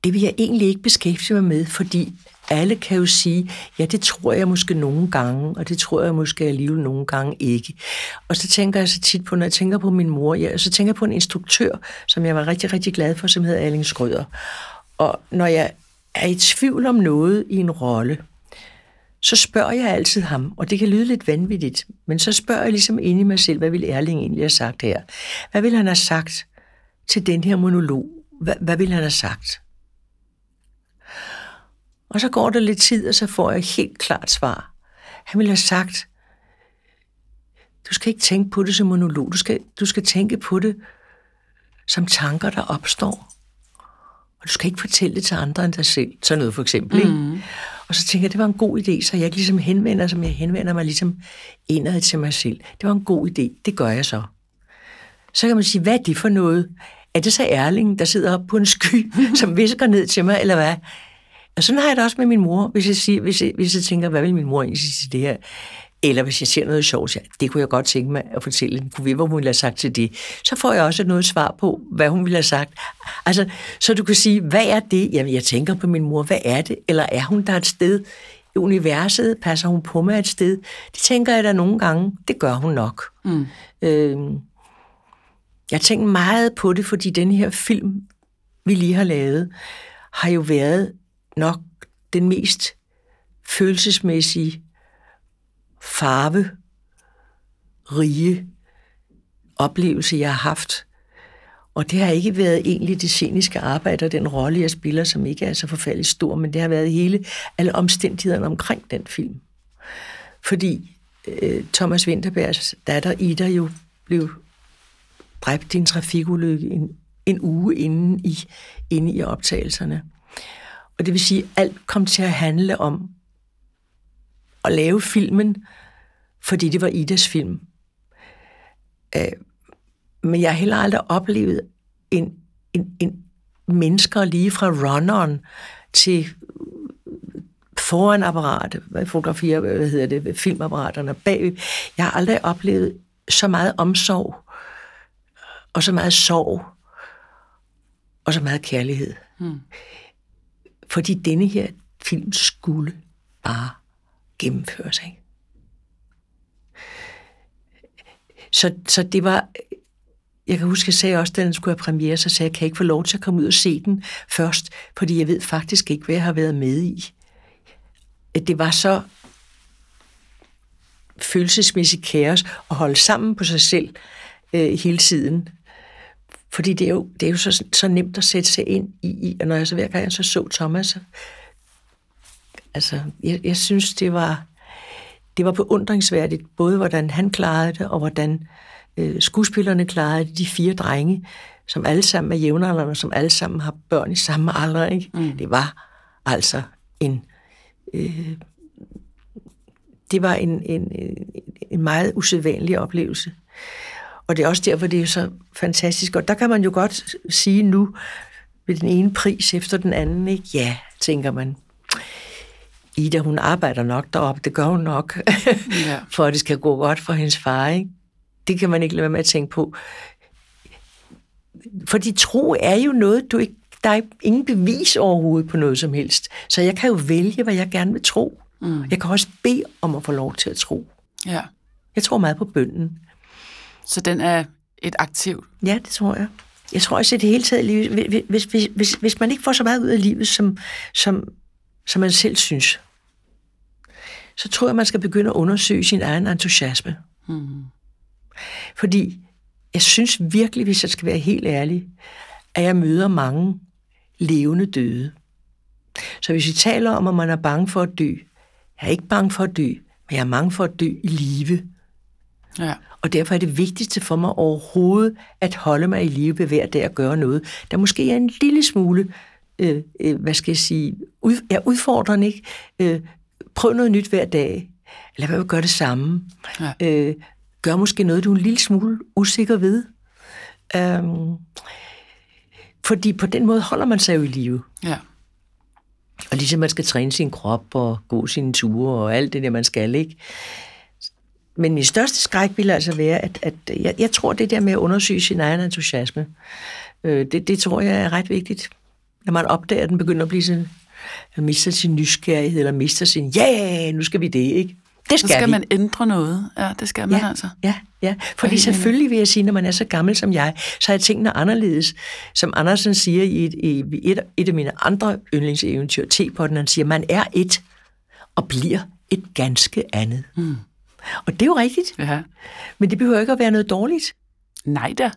Det vil jeg egentlig ikke beskæftige mig med, fordi alle kan jo sige, ja, det tror jeg måske nogle gange, og det tror jeg måske alligevel nogle gange ikke. Og så tænker jeg så tit på, når jeg tænker på min mor, så tænker jeg på en instruktør, som jeg var rigtig, rigtig glad for, som hedder Erling Schrøder. Og når jeg er i tvivl om noget i en rolle, så spørger jeg altid ham, og det kan lyde lidt vanvittigt, men så spørger jeg ligesom inde i mig selv, hvad ville Erling egentlig have sagt her? Hvad ville han have sagt til den her monolog? Hvad ville han have sagt? Og så går der lidt tid, og så får jeg helt klart svar. Han ville have sagt, du skal ikke tænke på det som monolog, du skal tænke på det som tanker, der opstår. Og du skal ikke fortælle det til andre end dig selv. Sådan noget for eksempel, ikke? Mm. Og så tænker jeg, det var en god idé, så jeg ligesom henvender mig ligesom indad til mig selv. Det var en god idé, det gør jeg så. Så kan man sige, hvad er det for noget? Er det så Erling, der sidder oppe på en sky, som visker ned til mig, eller hvad? Og sådan har jeg det også med min mor, hvis jeg tænker, hvad vil min mor egentlig sige til det her? Eller hvis jeg ser noget sjovt, det kunne jeg godt tænke mig at fortælle, kunne vi, hvad hun ville have sagt til det, så får jeg også noget svar på, hvad hun ville have sagt. Altså, så du kan sige, hvad er det? Jamen, jeg tænker på min mor, hvad er det? Eller er hun der et sted i universet? Passer hun på mig et sted? Det tænker jeg da nogle gange, det gør hun nok. Mm. Jeg tænker meget på det, fordi den her film, vi lige har lavet, har jo været nok den mest følelsesmæssige, farverige oplevelse, jeg har haft. Og det har ikke været egentlig det sceniske arbejde og den rolle, jeg spiller, som ikke er så forfærdeligt stor, men det har været alle omstændighederne omkring den film. Fordi Thomas Vinterbergs datter Ida jo blev dræbt i en trafikulykke en uge inde i optagelserne. Og det vil sige, at alt kom til at handle om at lave filmen, fordi det var Idas film. Men jeg har heller aldrig oplevet en mennesker lige fra runneren til foran apparatet, filmapparaterne bagved. Jeg har aldrig oplevet så meget omsorg, og så meget sorg, og så meget kærlighed. Hmm. Fordi denne her film skulle bare gennemføres, ikke? Så det var, jeg kan huske, jeg sagde også, da den skulle have premiere, så sagde jeg, kan jeg ikke få lov til at komme ud og se den først, fordi jeg ved faktisk ikke, hvad jeg har været med i. det var så følelsesmæssigt kaos at holde sammen på sig selv hele tiden. Fordi det er jo så nemt at sætte sig ind i. Og når jeg så hver gang jeg så Thomas, altså, jeg synes, det var beundringsværdigt, både hvordan han klarede det, og hvordan skuespillerne klarede det, de fire drenge, som alle sammen er jævnaldrende, og som alle sammen har børn i samme alder, ikke? Mm. Det var altså en meget usædvanlig oplevelse. Og det er også derfor, det er så fantastisk. Og der kan man jo godt sige nu, ved den ene pris efter den anden, ikke? Ja, tænker man. Ida, hun arbejder nok deroppe, det gør hun nok, ja. For at det skal gå godt for hendes far, ikke? Det kan man ikke lade være med at tænke på. Fordi tro er jo noget, der er ingen bevis overhovedet på noget som helst. Så jeg kan jo vælge, hvad jeg gerne vil tro. Mm. Jeg kan også bede om at få lov til at tro. Ja. Jeg tror meget på bønnen. Så den er et aktivt? Ja, det tror jeg. Jeg tror også, at det hele taget, hvis man ikke får så meget ud af livet, som man selv synes, så tror jeg, man skal begynde at undersøge sin egen entusiasme. Mm. Fordi jeg synes virkelig, hvis jeg skal være helt ærlig, at jeg møder mange levende døde. Så hvis vi taler om, at man er bange for at dø, jeg er ikke bange for at dø, men jeg er bange for at dø i live. Ja. Og derfor er det vigtigste for mig overhovedet at holde mig i live ved hver dag og gøre noget, der måske er en lille smule, udfordrende, ikke? Prøv noget nyt hver dag. Lad være med at gøre det samme. Ja. Gør måske noget, du er en lille smule usikker ved. Fordi på den måde holder man sig jo i live. Ja. Og ligesom man skal træne sin krop og gå sine ture og alt det der, man skal, ikke? Men min største skræk ville altså være, at jeg tror, det der med at undersøge sin egen entusiasme, det tror jeg er ret vigtigt. Når man opdager, at den begynder at blive sådan, at mister sin nysgerrighed, eller mister sin, nu skal vi det, ikke? Det skal man ændre noget. Ja, det skal man altså. Ja. Fordi selvfølgelig vil jeg sige, når man er så gammel som jeg, så er tingene anderledes. Som Andersen siger i et af mine andre yndlingseventyr, T-potten, han siger, man er et, og bliver et ganske andet. Mm. Og det er jo rigtigt. Ja. Men det behøver ikke at være noget dårligt. Nej da.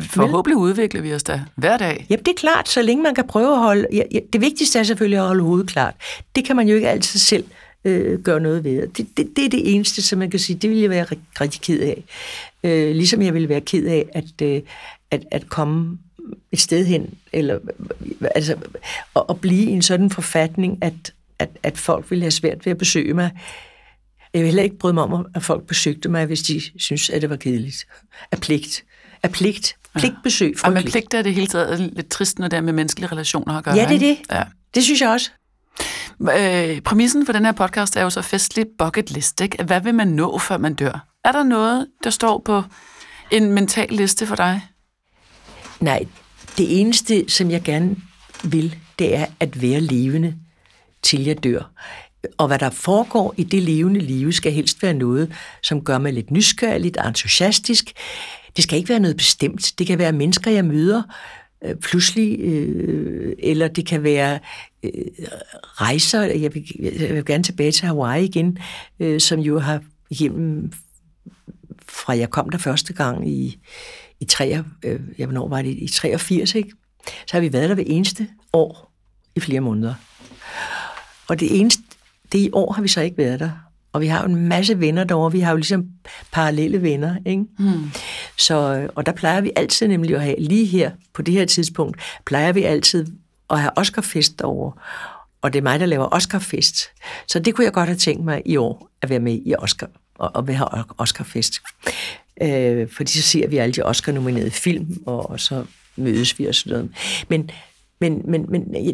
Forhåbentlig udvikler vi os da hver dag. Jamen, det er klart, så længe man kan prøve at holde... Ja, det vigtigste er selvfølgelig at holde hovedet klart. Det kan man jo ikke altid selv gøre noget ved. Det er det eneste, som man kan sige, det ville jeg være rigtig ked af. Ligesom jeg ville være ked af at komme et sted hen, eller altså at blive i en sådan forfatning, at folk ville have svært ved at besøge mig. Jeg ville heller ikke bryde mig om, at folk besøgte mig, hvis de synes, at det var kedeligt. Af pligt. Pligtbesøg. Ja, men pligt er det hele taget lidt trist, når det er med menneskelige relationer at gøre. Ja, det er det. Ja. Det synes jeg også. Præmissen for den her podcast er jo så festlig bucket list, ikke? Hvad vil man nå, før man dør? Er der noget, der står på en mental liste for dig? Nej, det eneste, som jeg gerne vil, det er at være levende, til jeg dør. Og hvad der foregår i det levende liv, skal helst være noget, som gør mig lidt nysgerrig, lidt entusiastisk. Det skal ikke være noget bestemt. Det kan være mennesker, jeg møder pludselig, eller det kan være rejser. Jeg vil gerne tilbage til Hawaii igen, som jo har hjemme fra jeg kom der første gang i 83, ikke? Så har vi været der hver eneste år i flere måneder. Og det i år har vi så ikke været der. Og vi har jo en masse venner derovre. Vi har jo ligesom parallelle venner, ikke? Mm. Så, og der plejer vi altid nemlig at have, lige her, på det her tidspunkt, plejer vi altid at have Oscarfest derovre. Og det er mig, der laver Oscarfest. Så det kunne jeg godt have tænkt mig i år, at være med i Oscar, og vi har Oscarfest. Fordi så ser vi alle de Oscar-nominerede film, og så mødes vi og sådan noget. Men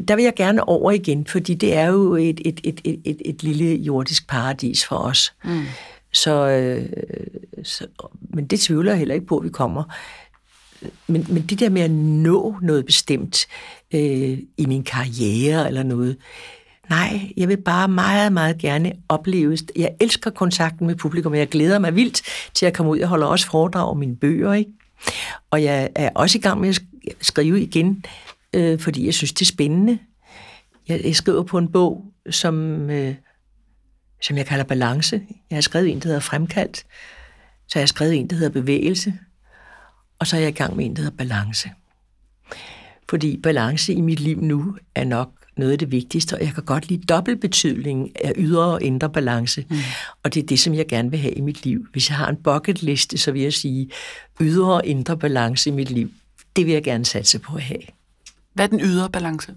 der vil jeg gerne over igen, fordi det er jo et lille jordisk paradis for os. Mm. Så, men det tvivler jeg heller ikke på, at vi kommer. Men det der med at nå noget bestemt i min karriere eller noget, nej, jeg vil bare meget, meget gerne opleve. Jeg elsker kontakten med publikum, og jeg glæder mig vildt til at komme ud. Jeg holder også foredrag om mine bøger, ikke? Og jeg er også i gang med at skrive igen, fordi jeg synes, det er spændende. Jeg skriver på en bog, som som jeg kalder Balance. Jeg har skrevet en, der hedder Fremkaldt. Så har jeg skrevet en, der hedder Bevægelse. Og så er jeg i gang med en, der hedder Balance. Fordi balance i mit liv nu er nok noget af det vigtigste, og jeg kan godt lide dobbeltbetydningen af ydre og indre balance. Mm. Og det er det, som jeg gerne vil have i mit liv. Hvis jeg har en bucketliste, så vil jeg sige, ydre og indre balance i mit liv, det vil jeg gerne satse på at have. Hvad er den ydre balance?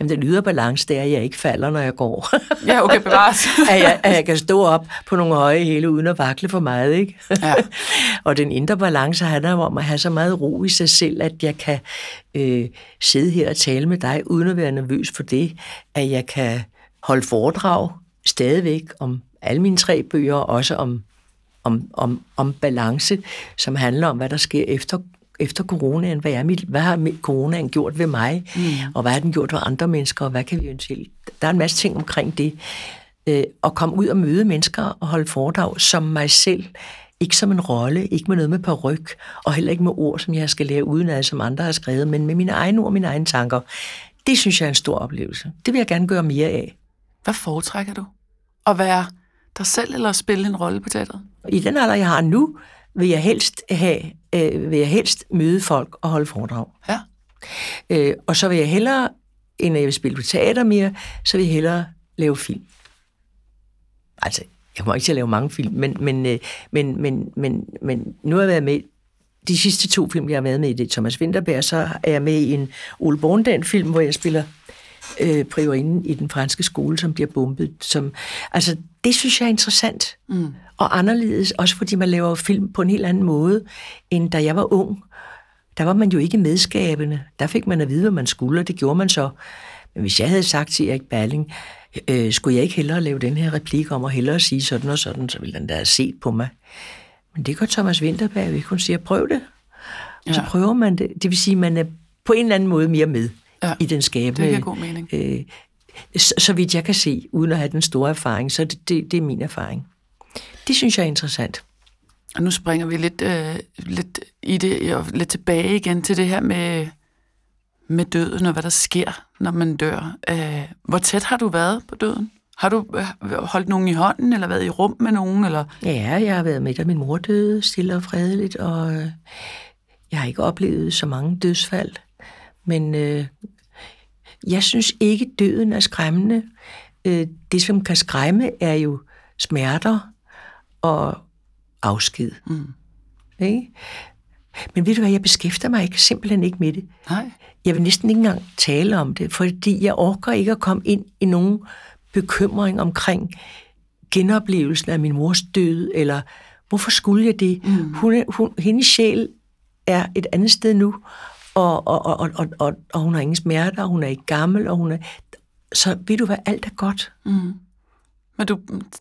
Jamen, den ydre balance, det er, at jeg ikke falder, når jeg går. Ja, okay, bevares. at jeg kan stå op på nogle høje hæle, uden at vakle for meget, ikke? Ja. Og den indre balance handler om at have så meget ro i sig selv, at jeg kan sidde her og tale med dig, uden at være nervøs for det, at jeg kan holde foredrag stadigvæk om alle mine 3 bøger, også om balance, som handler om, hvad der sker efter coronaen, hvad har coronaen gjort ved mig, og hvad har den gjort ved andre mennesker, og hvad kan vi ønske? Der er en masse ting omkring det. At komme ud og møde mennesker og holde foredrag som mig selv, ikke som en rolle, ikke med noget med paryk, og heller ikke med ord, som jeg skal lære udenad, som andre har skrevet, men med mine egne ord, mine egne tanker. Det synes jeg er en stor oplevelse. Det vil jeg gerne gøre mere af. Hvad foretrækker du? At være dig selv eller spille en rolle på teateret? I den alder, jeg har nu, vil jeg helst møde folk og holde foredrag. Ja. Og så vil jeg hellere, end jeg vil spille på teater mere, så vil jeg hellere lave film. Altså, jeg kommer ikke til at lave mange film, men nu har jeg været med de sidste 2 film, jeg har været med i, det er Thomas Vinterberg, så er jeg med i en Ole Bornedal-film, hvor jeg spiller priorinden i den franske skole, som bliver bombet. Altså, det synes jeg er interessant. Mm. Og anderledes, også fordi man laver film på en helt anden måde, end da jeg var ung. Der var man jo ikke medskabende. Der fik man at vide, hvad man skulle, og det gjorde man så. Men hvis jeg havde sagt til Erik Berling, skulle jeg ikke hellere lave den her replik om, og hellere sige sådan og sådan, så ville han da have set på mig. Men det gør Thomas Vinterberg jo ikke. Hun siger, prøv det. Ja. Og så prøver man det. Det vil sige, man er på en eller anden måde mere med. Ja, i den skabende. Det er god mening. Så vidt jeg kan se, uden at have den store erfaring, så det er min erfaring. Det synes jeg er interessant. Og nu springer vi lidt i det, og lidt tilbage igen til det her med døden, og hvad der sker, når man dør. Hvor tæt har du været på døden? Har du holdt nogen i hånden, eller været i rum med nogen? Eller? Ja, jeg har været med, da min mor døde, stille og fredeligt, og jeg har ikke oplevet så mange dødsfald. Men jeg synes ikke, døden er skræmmende. Det, som kan skræmme, er jo smerter og afsked. Mm. Ikke? Men ved du hvad, jeg beskæfter mig simpelthen ikke med det. Nej. Jeg vil næsten ikke engang tale om det, fordi jeg orker ikke at komme ind i nogen bekymring omkring genoplevelsen af min mors død, eller hvorfor skulle jeg det? Mm. Hendes sjæl er et andet sted nu, og hun har ingen smerter, og hun er ikke gammel, og hun er... Så ved du hvad, alt er godt. Mm. Men du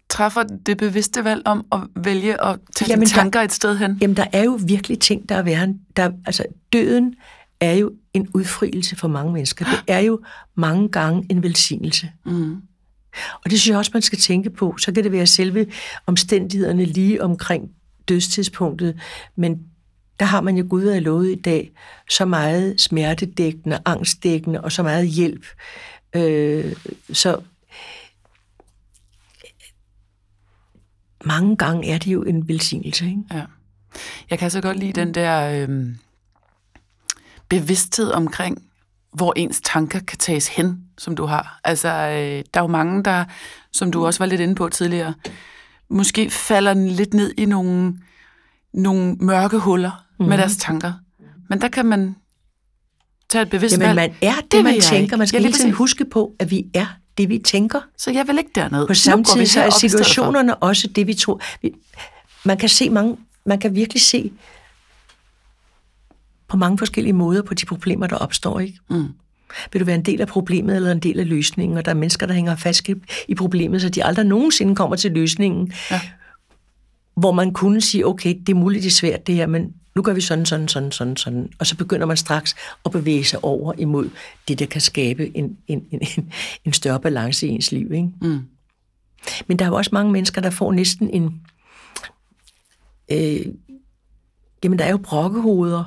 træffer det bevidste valg om at vælge at tage dine tanker et sted hen? Jamen, der er jo virkelig ting, der er værre. Altså, døden er jo en udfrielse for mange mennesker. Det er jo mange gange en velsignelse. Mm. Og det synes jeg også, man skal tænke på. Så kan det være selve omstændighederne lige omkring dødstidspunktet, men der har man jo Gud og lovet i dag så meget smertedækkende, angstdækkende og så meget hjælp. Så mange gange er det jo en velsignelse, ikke? Ja. Jeg kan så godt lide den der bevidsthed omkring, hvor ens tanker kan tages hen, som du har. Altså, der er jo mange, der, som du også var lidt inde på tidligere, måske falder den lidt ned i nogle mørke huller med deres tanker. Men der kan man tage et bevidst valg. Jamen, man er det, man tænker. Man skal hele tiden huske på, at vi er det, vi tænker. Så jeg vil ikke dernede. På samme tid så er situationerne også det, vi tror. Man kan virkelig se på mange forskellige måder på de problemer, der opstår, ikke? Mm. Vil du være en del af problemet eller en del af løsningen? Og der er mennesker, der hænger fast i problemet, så de aldrig nogensinde kommer til løsningen. Ja. Hvor man kunne sige, okay, det er muligt, det er svært det her, men nu gør vi sådan. Og så begynder man straks at bevæge sig over imod det, der kan skabe en større balance i ens liv, ikke? Mm. Men der er jo også mange mennesker, der får næsten en... jamen, der er jo brokkehoveder,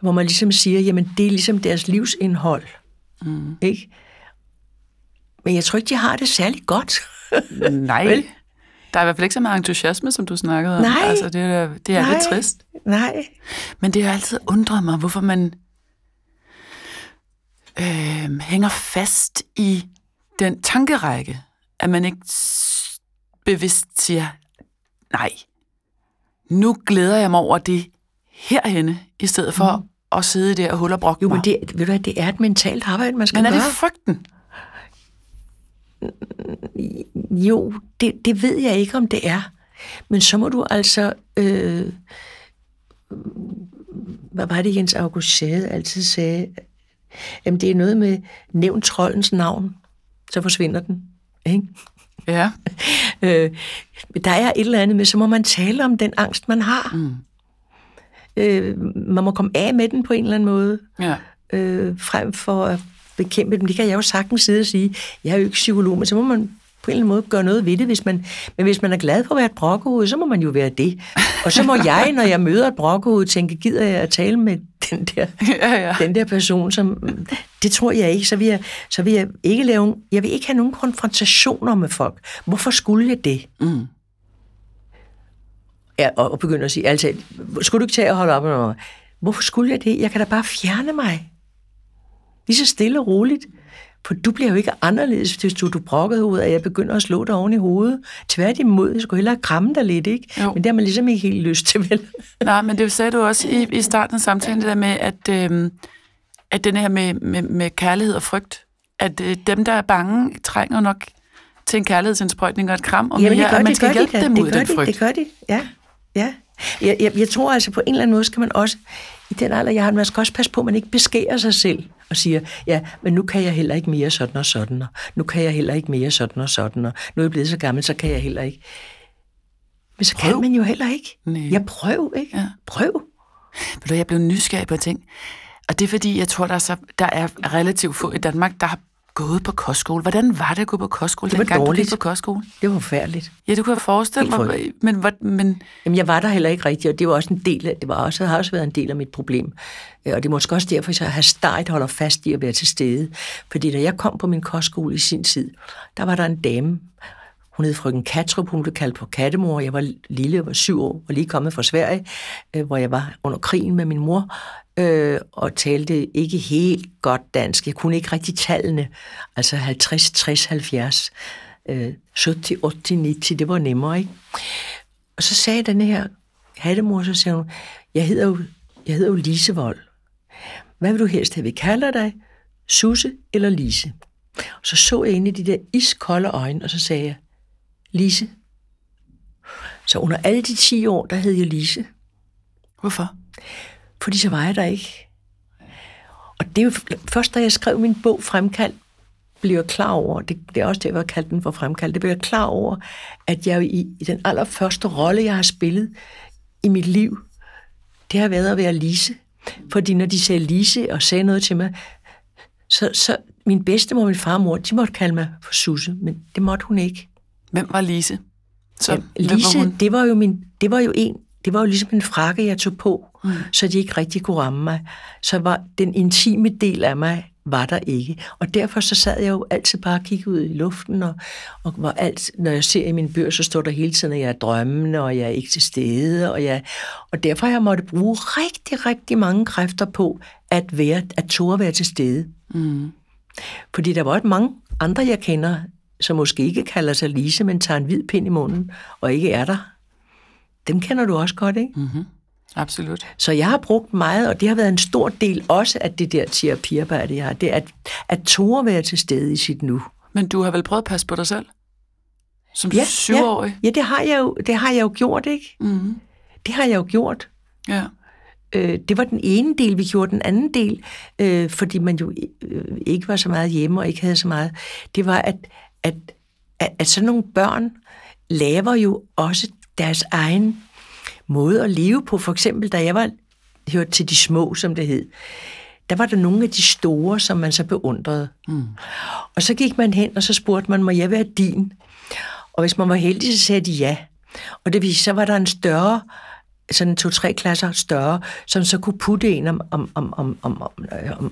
hvor man ligesom siger, jamen, det er ligesom deres livsindhold, ikke? Men jeg tror ikke, de har det særlig godt. Nej. Der er i hvert fald ikke så meget entusiasme, som du snakkede om. Nej. Altså, det er lidt trist. Nej. Men det har altid undret mig, hvorfor man hænger fast i den tankerække, at man ikke bevidst siger, nej, nu glæder jeg mig over det herhenne, i stedet for at sidde der og hulle og brokke mig. Jo, men det, ved du hvad, det er et mentalt arbejde, man skal gøre. Men er det frygten? Jo, det ved jeg ikke, om det er. Men så må du altså... hvad var det, Jens August Sade altid sagde? Jamen, det er noget med, nævn troldens navn, så forsvinder den. Ikke? Ja. Der er et eller andet med, så må man tale om den angst, man har. Mm. Man må komme af med den på en eller anden måde. Ja. Frem for at bekæmpe dem. Det kan jeg jo sagtens sidde og sige, jeg er jo ikke psykolog, men så må man på en eller anden måde gøre noget ved det. Men hvis man er glad for at være et brokkehoved, så må man jo være det. Og så må jeg, når jeg møder et brokkehoved, tænke, gider jeg at tale med den der person, som... Det tror jeg ikke. Så vil jeg ikke lave... Jeg vil ikke have nogen konfrontationer med folk. Hvorfor skulle jeg det? Mm. Ja, og begynder at sige, altid, skulle du ikke tage og holde op med mig? Hvorfor skulle jeg det? Jeg kan da bare fjerne mig. Lige så stille og roligt. For du bliver jo ikke anderledes, hvis du brokkede ud, og jeg begynder at slå dig oven i hovedet. Tværtimod, jeg skulle hellere kramme dig lidt, ikke? Jo. Men det har man ligesom ikke helt lyst til, vel? Nej, men det sagde du også i starten af samtalen, det der med, at den her med kærlighed og frygt, at dem, der er bange, trænger nok til en kærlighedsindsprøjtning og et kram, og mere, at man skal hjælpe dem ud af den frygt. Det gør de, ja. Jeg tror altså, på en eller anden måde skal man også, i den alder, jeg har, man skal også passe på, at man ikke beskærer sig selv og siger, ja, men nu kan jeg heller ikke mere sådan og sådan, og nu kan jeg heller ikke mere sådan og sådan, og nu er jeg blevet så gammel, så kan jeg heller ikke. Men så kan man jo heller ikke. Nej. Jeg prøv, ikke? Ja. Prøv. Ved du, jeg blev nysgerrig på ting, og det er fordi, jeg tror, der er relativt få i Danmark, der har gået på kostskole. Hvordan var det at gå på kostskole? Det var dengang, dårligt. Du gik på kostskole? Det var forfærdeligt. Ja, det kunne jeg forestille mig. Men... Jamen, jeg var der heller ikke rigtigt, og det var også en del af, det har også været en del af mit problem. Og det måske også derfor, at jeg har startet holder fast i at være til stede. Fordi da jeg kom på min kostskole i sin tid, der var der en dame. Hun hed frøken Katrup, hun blev kaldt på kattemor. Jeg var lille, jeg var 7 år, og lige kommet fra Sverige, hvor jeg var under krigen med min mor, og talte ikke helt godt dansk. Jeg kunne ikke rigtig tallene, altså 50, 60, 70, 70, 80, 90, det var nemmere, ikke? Og så sagde den her kattemor, så sagde hun, jeg hedder jo Lise Wold. Hvad vil du helst have, vi kalder dig? Susse eller Lise? Og så jeg inde i de der iskolde øjne, og så sagde jeg, Lise. Så under alle de 10 år, der hed jeg Lise. Hvorfor? Fordi så var jeg der ikke. Og det er jo først, da jeg skrev min bog Fremkaldt, blev jeg klar over, det er også det, jeg var kaldt den for Fremkaldt, det blev jeg klar over, at jeg i den allerførste rolle, jeg har spillet i mit liv, det har været at være Lise. Fordi når de sagde Lise og sagde noget til mig, så min bedstemor og min farmor, de måtte kalde mig for Susse, men det måtte hun ikke. Hvem var Lise? Så, Lise, var det var jo ligesom en frakke, jeg tog på, så de ikke rigtig kunne ramme mig. Så var den intime del af mig, var der ikke. Og derfor så sad jeg jo altid bare og kiggede ud i luften, og var alt, når jeg ser i mine bøger, så står der hele tiden, at jeg er drømmende, og jeg er ikke til stede, og derfor har jeg måtte bruge rigtig, rigtig mange kræfter på, at turde være til stede. Mm. Fordi der var også mange andre, jeg kender, som måske ikke kalder sig Lise, men tager en hvid pind i munden, og ikke er der. Dem kender du også godt, ikke? Mm-hmm. Absolut. Så jeg har brugt meget, og det har været en stor del også af det der terapiarbejde, jeg har, det er at tåre være til stede i sit nu. Men du har vel prøvet at passe på dig selv? Som 7-årig? Ja, det har jeg jo gjort, ikke? Mm-hmm. Det har jeg jo gjort. Ja. Det var den ene del, vi gjorde. Den anden del, fordi man jo ikke var så meget hjemme, og ikke havde så meget, det var, at sådan nogle børn laver jo også deres egen måde at leve på. For eksempel, da jeg hørte til de små, som det hed, der var der nogle af de store, som man så beundrede. Mm. Og så gik man hen, og så spurgte man, må jeg være din? Og hvis man var heldig, så sagde de ja. Og det viste, så var der en større sådan 2-3 klasser større, som så kunne putte en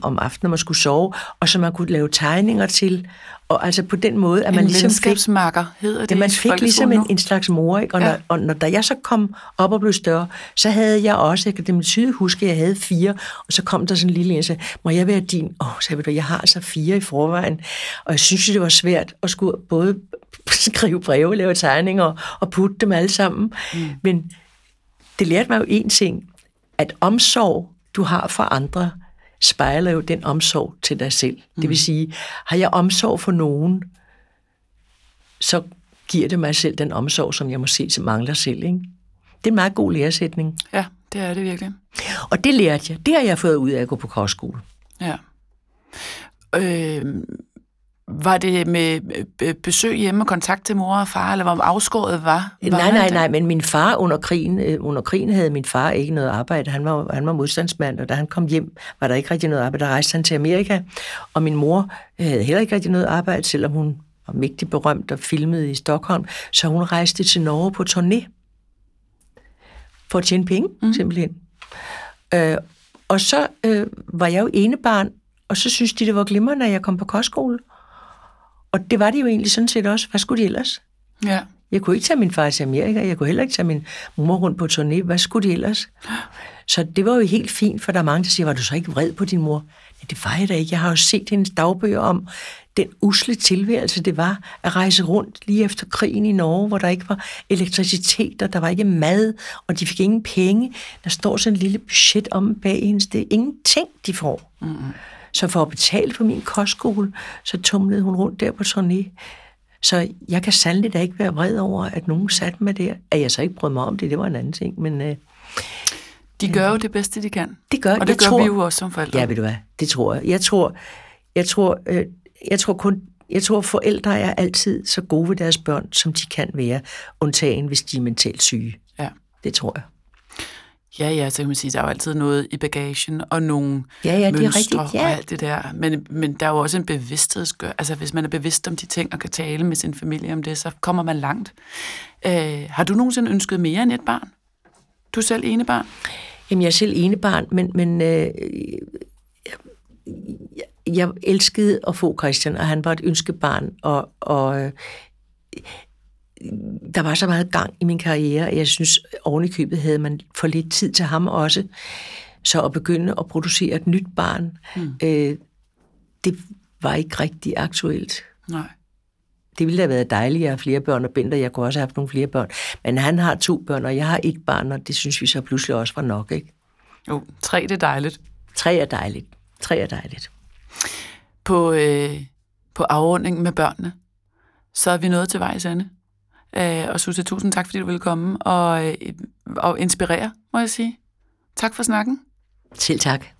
om aftenen, man skulle sove, og som man kunne lave tegninger til. Og altså på den måde, at man ligesom venskabsmarker hedder det. Man fik ligesom en slags mor, ikke? Og, ja. og da jeg så kom op og blev større, så havde jeg også, det min syge huske, jeg havde 4, og så kom der sådan en lille en, og sagde, må jeg være din? Sagde jeg, jeg har altså 4 i forvejen, og jeg synes det var svært at skulle både skrive breve, lave tegninger og putte dem alle sammen. Mm. Men det lærte mig jo én ting, at omsorg, du har for andre, spejler jo den omsorg til dig selv. Mm. Det vil sige, har jeg omsorg for nogen, så giver det mig selv den omsorg, som jeg måske mangler selv. Ikke? Det er en meget god læresætning. Ja, det er det virkelig. Og det lærte jeg. Det har jeg fået ud af at gå på kostskole. Ja. Var det med besøg hjemme og kontakt til mor og far, eller hvor afskåret var? Nej, men min far under krigen havde min far ikke noget arbejde. Han var modstandsmand, og da han kom hjem, var der ikke rigtig noget arbejde. Der rejste han til Amerika, og min mor havde heller ikke rigtig noget arbejde, selvom hun var mægtig berømt og filmede i Stockholm, så hun rejste til Norge på turné for at tjene penge, simpelthen. Og så var jeg jo enebarn, og så synes de, det var glimrende, at jeg kom på kostskole. Og det var det jo egentlig sådan set også. Hvad skulle de ellers? Ja. Jeg kunne ikke tage min far til Amerika. Jeg kunne heller ikke tage min mor rundt på turné. Hvad skulle de ellers? Så det var jo helt fint, for der er mange, der siger, var du så ikke vred på din mor? Ja, det var jeg da ikke. Jeg har jo set hendes dagbøger om den usle tilværelse, det var at rejse rundt lige efter krigen i Norge, hvor der ikke var elektricitet, og der var ikke mad, og de fik ingen penge. Der står sådan en lille budget om bag hendes. Det er ingenting, de får. Mm-hmm. Så for at betale for min kostskole, så tumlede hun rundt der på turné. Så jeg kan sandelig da ikke være vred over, at nogen satte mig der. At jeg så ikke brød mig om det var en anden ting. Men, de gør jo det bedste, de kan. Det gør, og det gør vi jo også som forældre. Ja, ved du hvad? Det tror jeg. Jeg tror, forældre er altid så gode ved deres børn, som de kan være, undtagen hvis de er mentalt syge. Ja. Det tror jeg. Ja, så kan man sige, der er jo altid noget i bagagen, og nogle mønstre rigtigt, og alt det der. Men der er jo også en bevidsthedsgør. Altså, hvis man er bevidst om de ting, og kan tale med sin familie om det, så kommer man langt. Har du nogensinde ønsket mere end et barn? Du er selv enebarn? Jamen, jeg er selv enebarn, men jeg elskede at få Christian, og han var et ønskebarn, og der var så meget gang i min karriere, at jeg synes, oven i købet havde man for lidt tid til ham også. Så at begynde at producere et nyt barn, det var ikke rigtig aktuelt. Nej. Det ville da have været dejligt, jeg har flere børn, og Bent og jeg kunne også have haft nogle flere børn. Men han har 2 børn, og jeg har 1 barn, og det synes vi så pludselig også var nok, ikke? Jo, 3 det er dejligt. 3 er dejligt. 3 er dejligt. På afrundingen med børnene, så er vi nået til vejs ende. Og Susse, tusind tak, fordi du ville komme og inspirere, må jeg sige. Tak for snakken. Selv tak.